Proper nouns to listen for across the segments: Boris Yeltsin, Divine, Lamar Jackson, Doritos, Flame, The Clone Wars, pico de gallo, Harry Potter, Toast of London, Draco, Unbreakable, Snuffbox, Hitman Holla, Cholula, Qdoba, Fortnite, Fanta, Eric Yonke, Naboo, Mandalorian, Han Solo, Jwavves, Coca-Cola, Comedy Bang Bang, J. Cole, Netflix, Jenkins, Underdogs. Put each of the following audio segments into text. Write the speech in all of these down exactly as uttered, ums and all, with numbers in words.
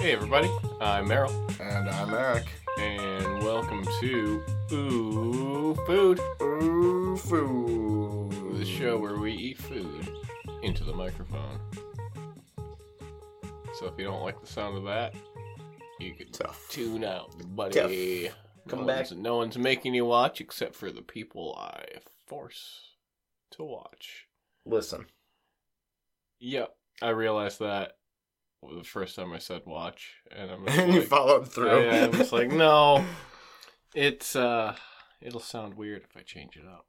Hey everybody, I'm Merrill. And I'm Eric. And welcome to Ooh Food. Ooh Food. The show where we eat food into the microphone. So if you don't like the sound of that, you can Tough. tune out, buddy. Tough. Come no back. One's, no one's making you watch except for the people I force to watch. Listen. Yep, I realized that the first time I said watch. And I'm just and like, you followed through. I, I'm just like, no, it's uh, it'll sound weird if I change it up.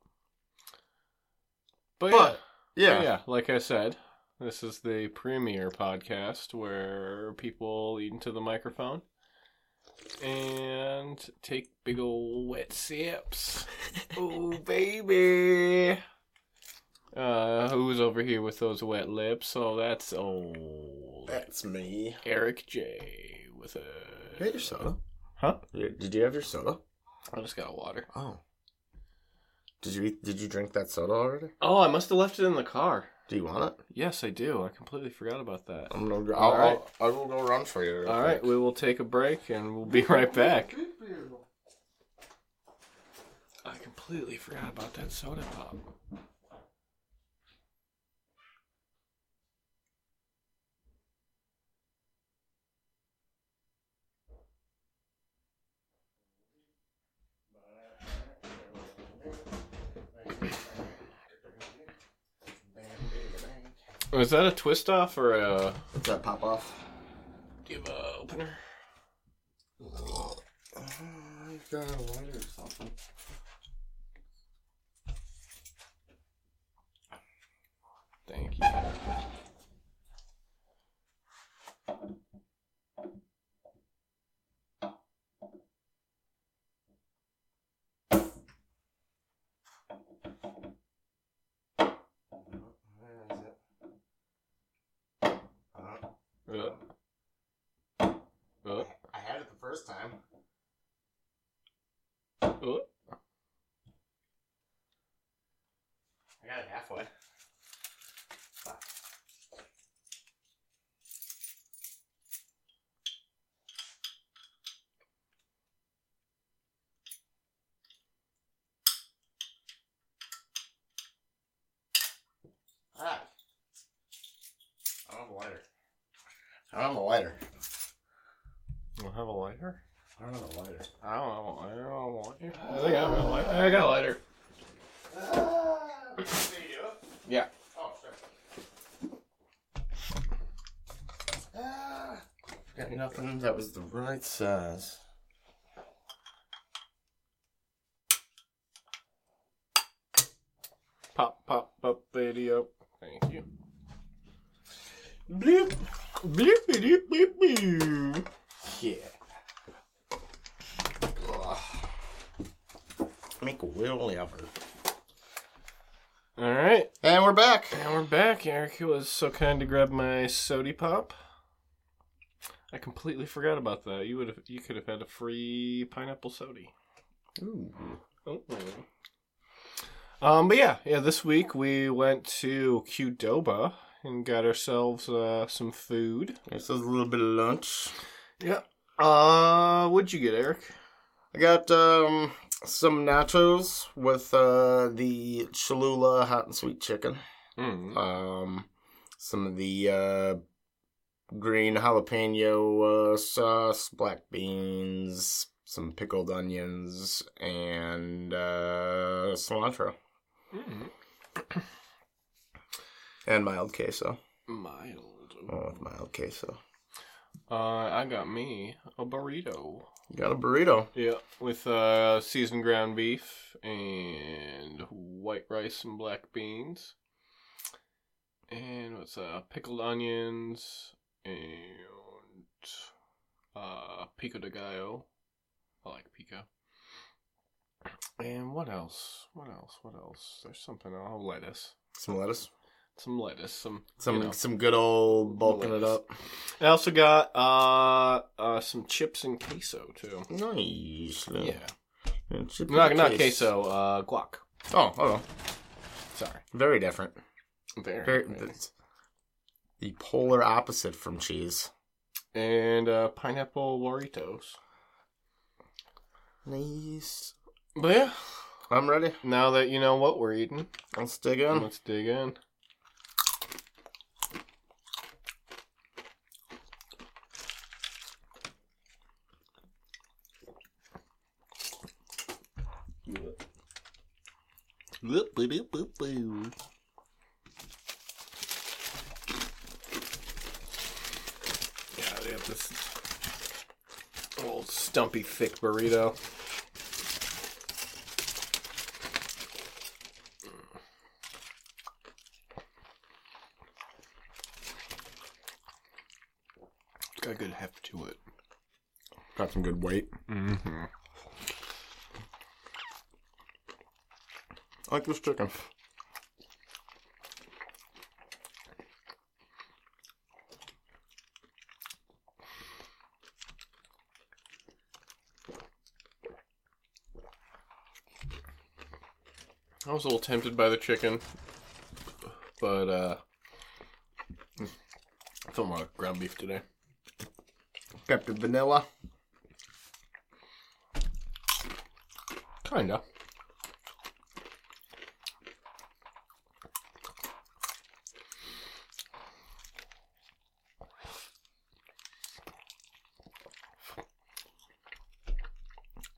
But, but yeah. yeah, yeah, like I said, this is the premiere podcast where people eat into the microphone and take big ol' wet sips. Oh, baby. Uh, who's over here with those wet lips? Oh, that's old. That's me. Eric J. with a... You had your soda? Huh? Did you have your soda? I just got a water. Oh. Did you eat, did you drink that soda already? Oh, I must have left it in the car. Do you want it? Yes, I do. I completely forgot about that. I'm gonna go, I'll, right. I'll, I will go run for you. All right, we will take a break and we'll be right back. I completely forgot about that soda pop. Is that a twist off or a... What's that pop off? Do you have an opener? Oh, I've got a lighter or something. Thank you. First time. Ooh. I got it halfway. Ah. ah. I don't have a lighter. I don't have a lighter. Don't have a lighter? I don't have a lighter. I don't have a lighter. I don't have a lighter. I think I have a lighter. I got a lighter. There you go. Yeah. Oh, sure. Ah, got nothing. That was the right size. Pop, pop, pop, video. Thank you. Bloop, bloop, bloop, bloop, bloop. Yeah. Ugh. Make a wheel ever. Alright. And we're back. And we're back. Eric was so kind to grab my sody pop. I completely forgot about that. You would have you could have had a free pineapple sody. Ooh. Oh. Um but yeah, yeah, this week we went to Qdoba and got ourselves uh, some food. This is a little bit of lunch. Yeah. Uh, what'd you get, Eric? I got um some nachos with uh the Cholula hot and sweet chicken. Mm. Um, some of the uh green jalapeno uh, sauce, black beans, some pickled onions, and uh, cilantro. Mm. And mild queso. Mild. Oh, mild queso. Uh, I got me a burrito. You got a burrito? Yeah, with uh, seasoned ground beef and white rice and black beans. And what's uh, pickled onions and uh, pico de gallo. I like pico. And what else? What else? What else? There's something else. Oh, lettuce. Some lettuce? Some lettuce, some some you know, some good old bulking lettuce. It up. I also got uh, uh, some chips and queso too. Nice, yeah. yeah not not queso, uh, guac. Oh, oh, no. Sorry. Very different. Very. Very the, the polar opposite from cheese. and uh, pineapple Doritos. Nice. But yeah, I'm ready. Now that you know what we're eating, let's dig in. Let's dig in. God, we have this old stumpy thick burrito. It's got a good heft to it. Got some good weight. Mm-hmm. I like this chicken. I was a little tempted by the chicken, but uh, I feel more like ground beef today. Got the vanilla. Kinda.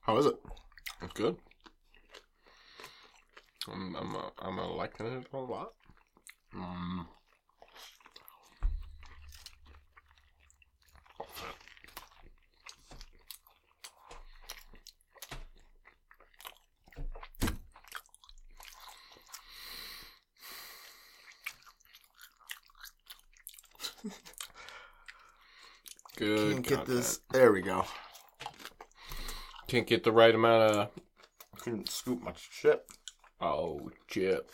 How is it? It's good. I'm I'm uh, I'm uh, liking it a lot. Mm. Good. Can't get this. There we go. Can't get the right amount of... I couldn't scoop much chip. Oh, chip.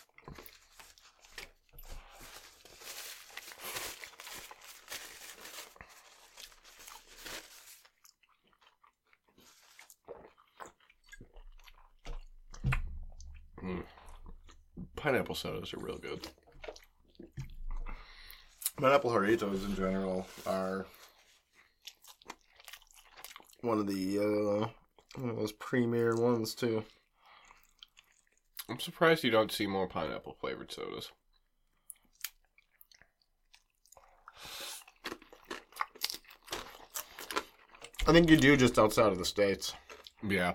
Mm. Pineapple sodas are real good. Pineapple Doritos in general are one of the... Uh, One of those premier ones, too. I'm surprised you don't see more pineapple-flavored sodas. I think you do just outside of the States. Yeah.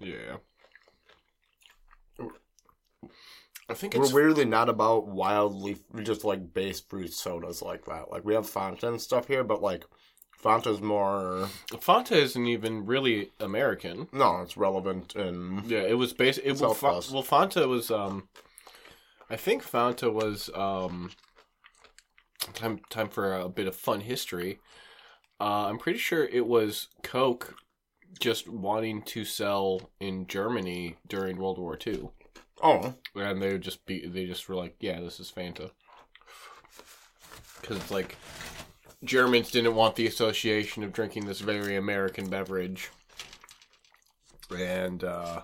Yeah. I think it's... We're weirdly not about wildly, just, like, base fruit sodas like that. Like, we have Fanta and stuff here, but, like... Fanta's more... Fanta isn't even really American. No, it's relevant in... Yeah, it was basically... It was Fa- well, Fanta was... Um, I think Fanta was... Um, time time for a bit of fun history. Uh, I'm pretty sure it was Coke just wanting to sell in Germany during World War Two. Oh. And they would just be... They just were like, yeah, this is Fanta. Because it's like... Germans didn't want the association of drinking this very American beverage. And uh,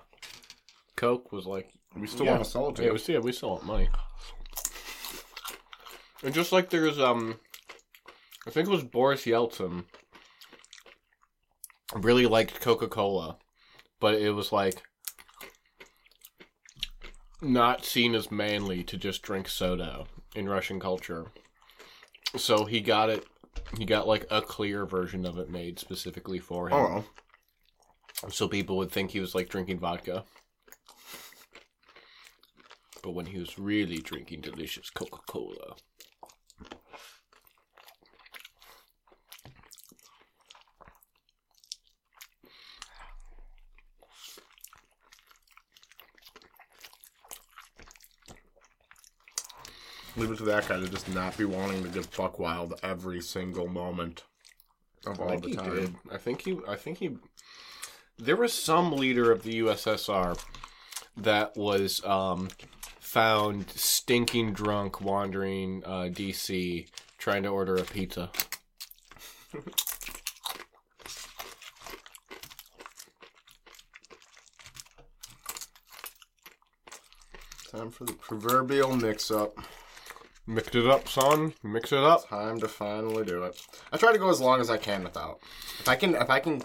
Coke was like... We still yeah, want to sell it to yeah, yeah, we still want money. And just like there's... um, I think it was Boris Yeltsin. Really liked Coca-Cola. But it was like... Not seen as manly to just drink soda in Russian culture. So he got it... He got, like, a clear version of it made specifically for him. Oh. So people would think he was, like, drinking vodka. But when he was really drinking delicious Coca-Cola. Leave it to that guy to just not be wanting to get buck wild every single moment of all the time. Did. I think he. I think he. There was some leader of the U S S R that was um, found stinking drunk wandering uh, D C trying to order a pizza. Time for the proverbial mix-up. Mix it up, son. Mix it up. Time to finally do it. I try to go as long as I can without. If I can, if I can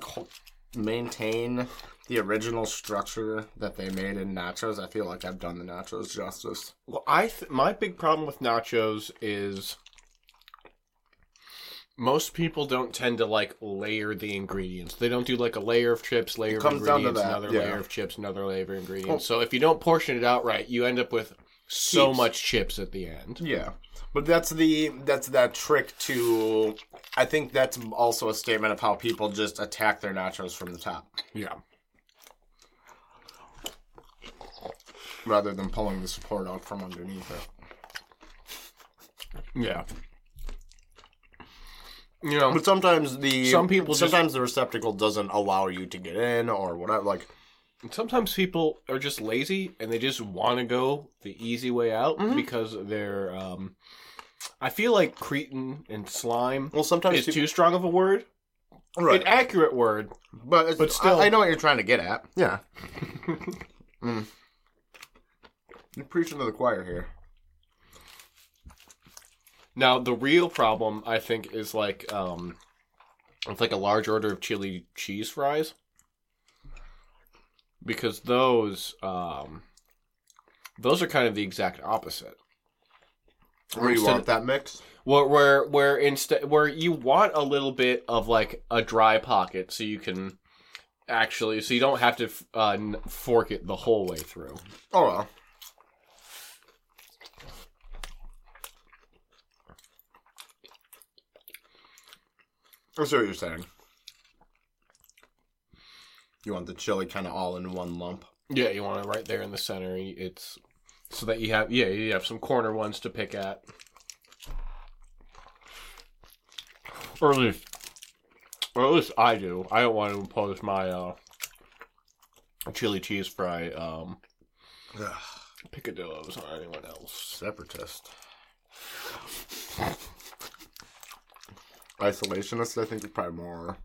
maintain the original structure that they made in nachos, I feel like I've done the nachos justice. Well, I th- my big problem with nachos is most people don't tend to like layer the ingredients. They don't do like a layer of chips, layer of ingredients, another yeah. layer of chips, another layer of ingredients. Well, so if you don't portion it out right, you end up with so heaps. Much chips at the end. Yeah. But that's the that's that trick to... I think that's also a statement of how people just attack their nachos from the top. Yeah. Rather than pulling the support out from underneath it. Yeah. You know... But sometimes the... Some people Sometimes just, the receptacle doesn't allow you to get in or whatever, like... Sometimes people are just lazy and they just want to go the easy way out mm-hmm. because they're... Um, I feel like cretin and slime well, sometimes is people... too strong of a word. Right. An accurate word. But, it's, but still... I, I know what you're trying to get at. Yeah. mm. You're preaching to the choir here. Now, the real problem, I think, is like... Um, it's like a large order of chili cheese fries. Because those, um, those are kind of the exact opposite. Where you instead, want that mix? Where, where, where instead, where you want a little bit of like a dry pocket, so you can actually, so you don't have to uh, fork it the whole way through. Oh well. I see what you're saying. You want the chili kind of all in one lump. Yeah, you want it right there in the center. It's so that you have yeah, you have some corner ones to pick at, or at least, or at least I do. I don't want to impose my uh, chili cheese fry um, picadillos on anyone else. Separatist, isolationist. I think is probably more.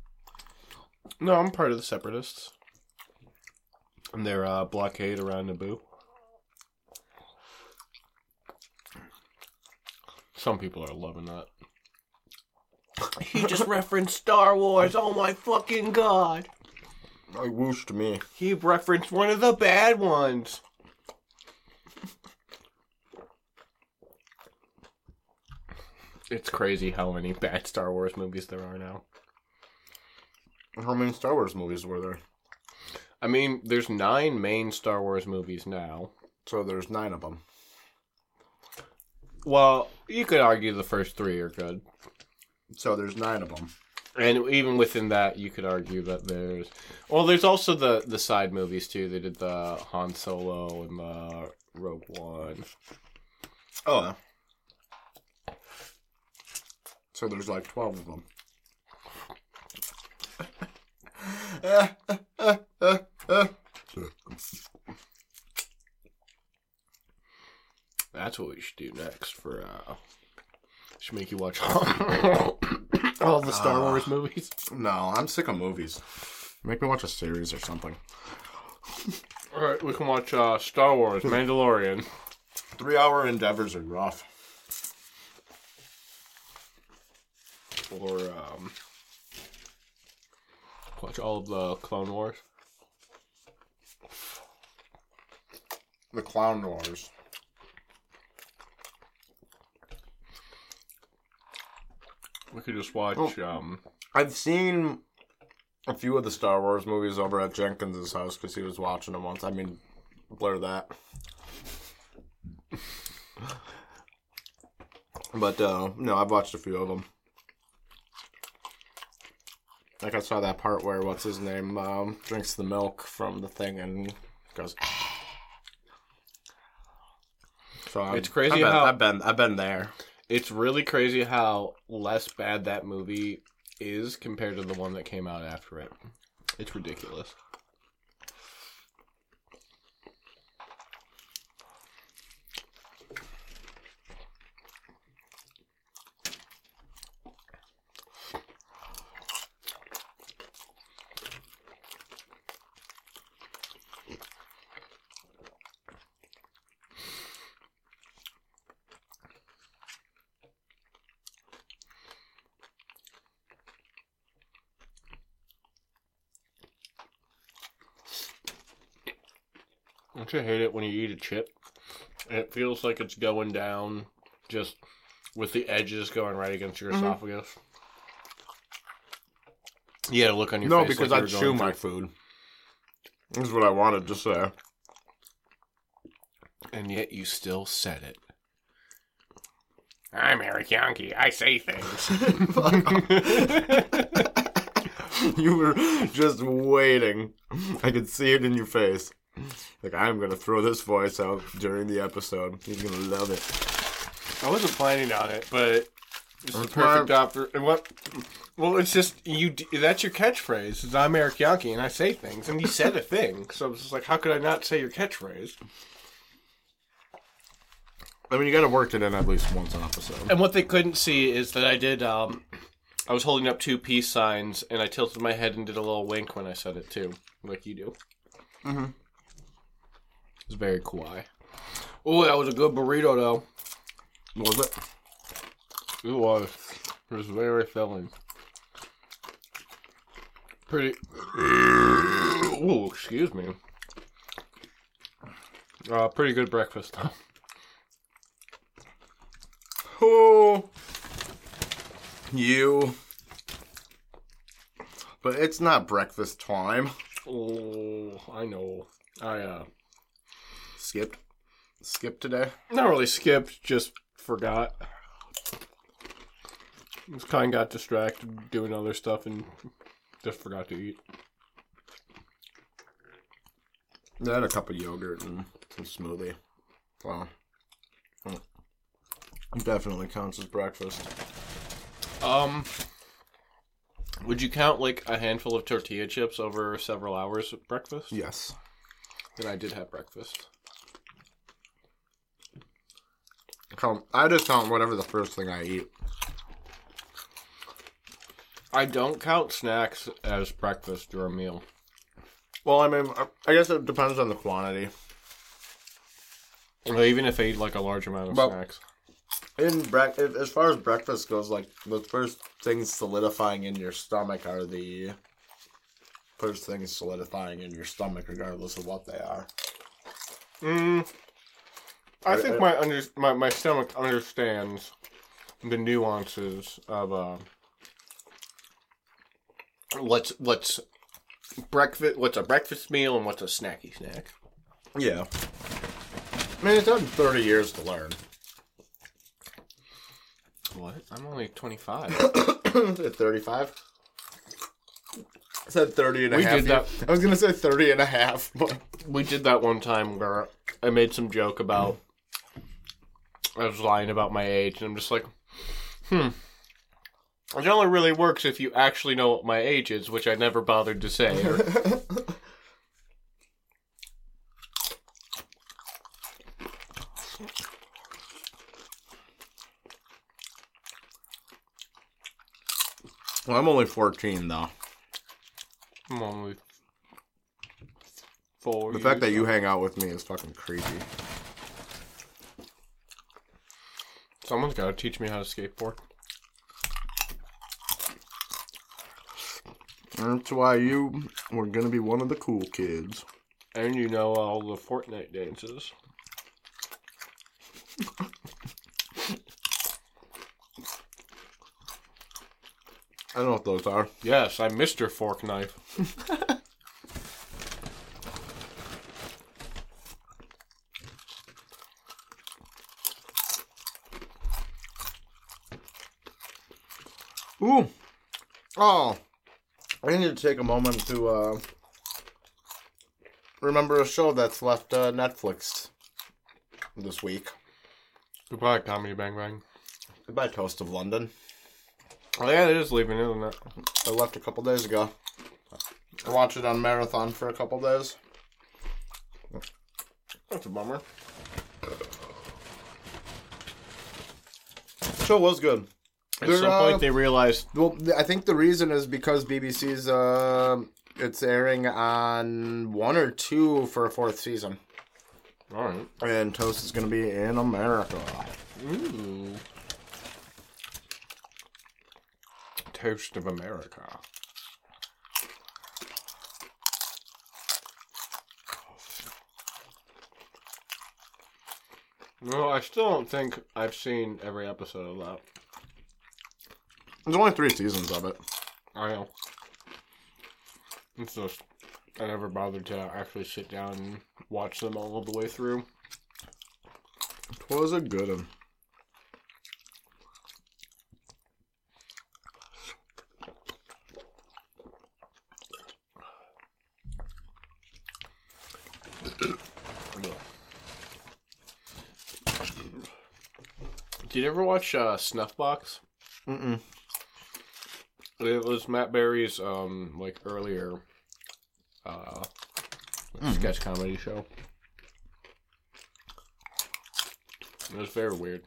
No, I'm part of the Separatists. And their uh, blockade around Naboo. Some people are loving that. He just referenced Star Wars. Oh my fucking god. I wooshed me. He referenced one of the bad ones. It's crazy how many bad Star Wars movies there are now. How many Star Wars movies were there? I mean, there's nine main Star Wars movies now. So there's nine of them. Well, you could argue the first three are good. So there's nine of them. And even within that, you could argue that there's... Well, there's also the, the side movies, too. They did the Han Solo and the Rogue One. Oh. So there's like twelve of them. Uh, uh, uh, uh. That's what we should do next for uh should make you watch all, all the Star uh, Wars movies. No, I'm sick of movies. Make me watch a series or something. Alright, we can watch uh, Star Wars, Mandalorian. Three hour endeavors are rough. Or um watch all of the Clone Wars. The Clown Wars. We could just watch... Oh, um, I've seen a few of the Star Wars movies over at Jenkins' house because he was watching them once. I mean, blur that. But, uh, no, I've watched a few of them. Like, I saw that part where, what's his name, um, drinks the milk from the thing and goes... So I'm, it's crazy I've been, how... I've been, I've been there. It's really crazy how less bad that movie is compared to the one that came out after it. It's ridiculous. Don't you hate it when you eat a chip and it feels like it's going down just with the edges going right against your mm-hmm. esophagus? Yeah, look on your no, face. No, because like I chew my food. This is what I wanted to say. And yet you still said it. I'm Eric Yonke. I say things. You were just waiting. I could see it in your face. Like, I'm going to throw this voice out during the episode. He's going to love it. I wasn't planning on it, but it's the perfect opera. And what? Well, it's just, you. That's your catchphrase. Is I'm Eric Yonke, and I say things. And you said a thing. So I was just like, how could I not say your catchphrase? I mean, you got to work it in at least once an episode. And what they couldn't see is that I did, um, I was holding up two peace signs, and I tilted my head and did a little wink when I said it, too. Like you do. Mm-hmm. It's very kawaii. Oh, that was a good burrito, though. Was it? It was. It was very filling. Pretty. Oh, excuse me. Uh, pretty good breakfast, though. Oh, you. But it's not breakfast time. Oh, I know. I, uh... Skipped? Skipped today? Not really skipped, just forgot. Just kind of got distracted doing other stuff and just forgot to eat. I had a cup of yogurt and some smoothie. Wow. Definitely counts as breakfast. Um, would you count like a handful of tortilla chips over several hours of breakfast? Yes. Then I did have breakfast. Count. I just count whatever the first thing I eat. I don't count snacks as breakfast or a meal. Well, I mean, I guess it depends on the quantity. So even if I eat like a large amount of but, snacks. In bre- as far as breakfast goes, like the first things solidifying in your stomach are the first things solidifying in your stomach, regardless of what they are. Mm. I think I, my, under- my my stomach understands the nuances of uh, what's what's breakfast, what's a breakfast meal, and what's a snacky snack. Yeah, I mean, it's done thirty years to learn. What? I'm only twenty-five. thirty-five? I said thirty and a we half. Did that. I was going to say thirty and a half. But we did that one time where I made some joke about... I was lying about my age, and I'm just like, hmm. It only really works if you actually know what my age is, which I never bothered to say. Or... Well, I'm only fourteen, though. I'm only four. The fact that you hang out with me is fucking creepy. Someone's got to teach me how to skateboard. That's why you were going to be one of the cool kids. And you know all the Fortnite dances. I don't know what those are. Yes, I'm Mister Fork Knife. Ooh. Oh. I need to take a moment to uh, remember a show that's left uh, Netflix this week. Goodbye, Comedy Bang Bang. Goodbye, Toast of London. Oh, yeah, it is leaving, isn't it? I left a couple days ago. I watched it on Marathon for a couple days. That's a bummer. The show was good. At They're, some point, uh, they realized... Well, I think the reason is because B B C's... Uh, it's airing on one or two for a fourth season. All right. And Toast is going to be in America. Ooh. Toast of America. No, I still don't think I've seen every episode of that. There's only three seasons of it. I know. It's just, I never bothered to actually sit down and watch them all the way through. It was a good one. Did you ever watch uh, Snuffbox? Mm-mm. It was Matt Berry's, um, like, earlier uh, mm. sketch comedy show. It was very weird.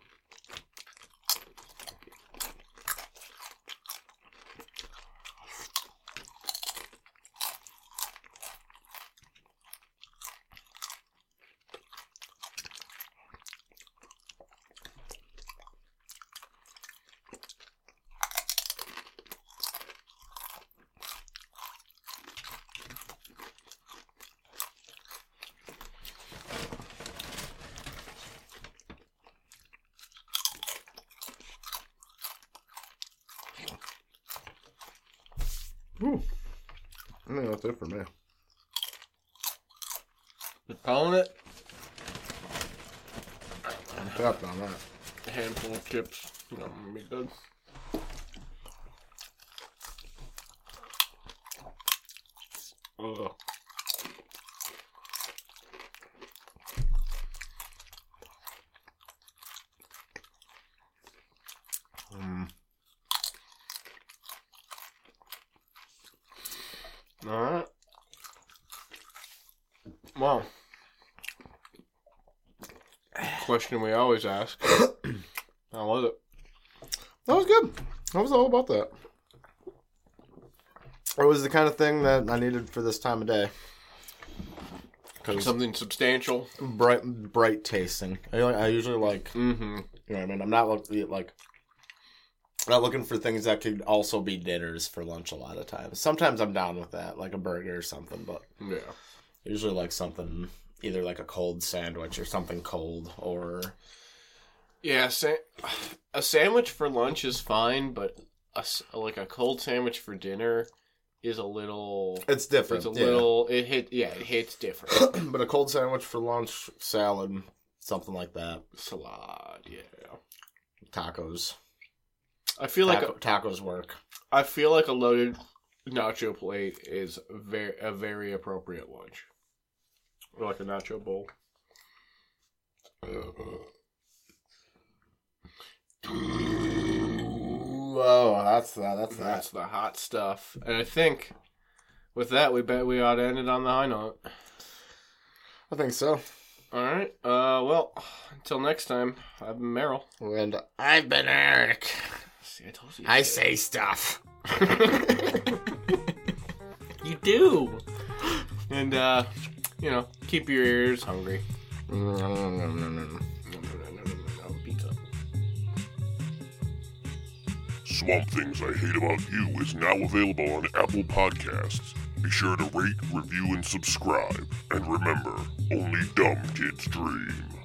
Ooh. I think that's it for me. You're calling it? I'm tapped on that. A handful of chips. You know, I'm gonna be good. Ugh. Question we always ask. How was it? That was good. That was all about that. It was the kind of thing that I needed for this time of day. Something substantial, bright, bright tasting. I, I usually like. Mm-hmm. You know what I mean? I'm not looking like. I'm not looking for things that could also be dinners for lunch a lot of times. Sometimes I'm down with that, like a burger or something. But yeah, usually like something. Either like a cold sandwich or something cold, or yeah, sa- a sandwich for lunch is fine, but a, like a cold sandwich for dinner is a little. It's different. It's a yeah. little. It hit. Yeah, it hits different. But a cold sandwich for lunch, salad, something like that. Salad, yeah. Tacos. I feel Taco, like a, tacos work. I feel like a loaded nacho plate is very a very appropriate lunch. Or like a nacho bowl. Oh, that's that. That's that. That's the hot stuff. And I think with that, we bet we ought to end it on the high note. I think so. All right. Uh, well, until next time, I've been Merrill. And I've been Eric. See, I told you. I say stuff. You do. And, uh... you know, keep your ears hungry. No, no, no, no, no, no, no, no, no, pizza. Swamp Things I Hate About You is now available on Apple Podcasts. Be sure to rate, review, and subscribe. And remember, only dumb kids dream.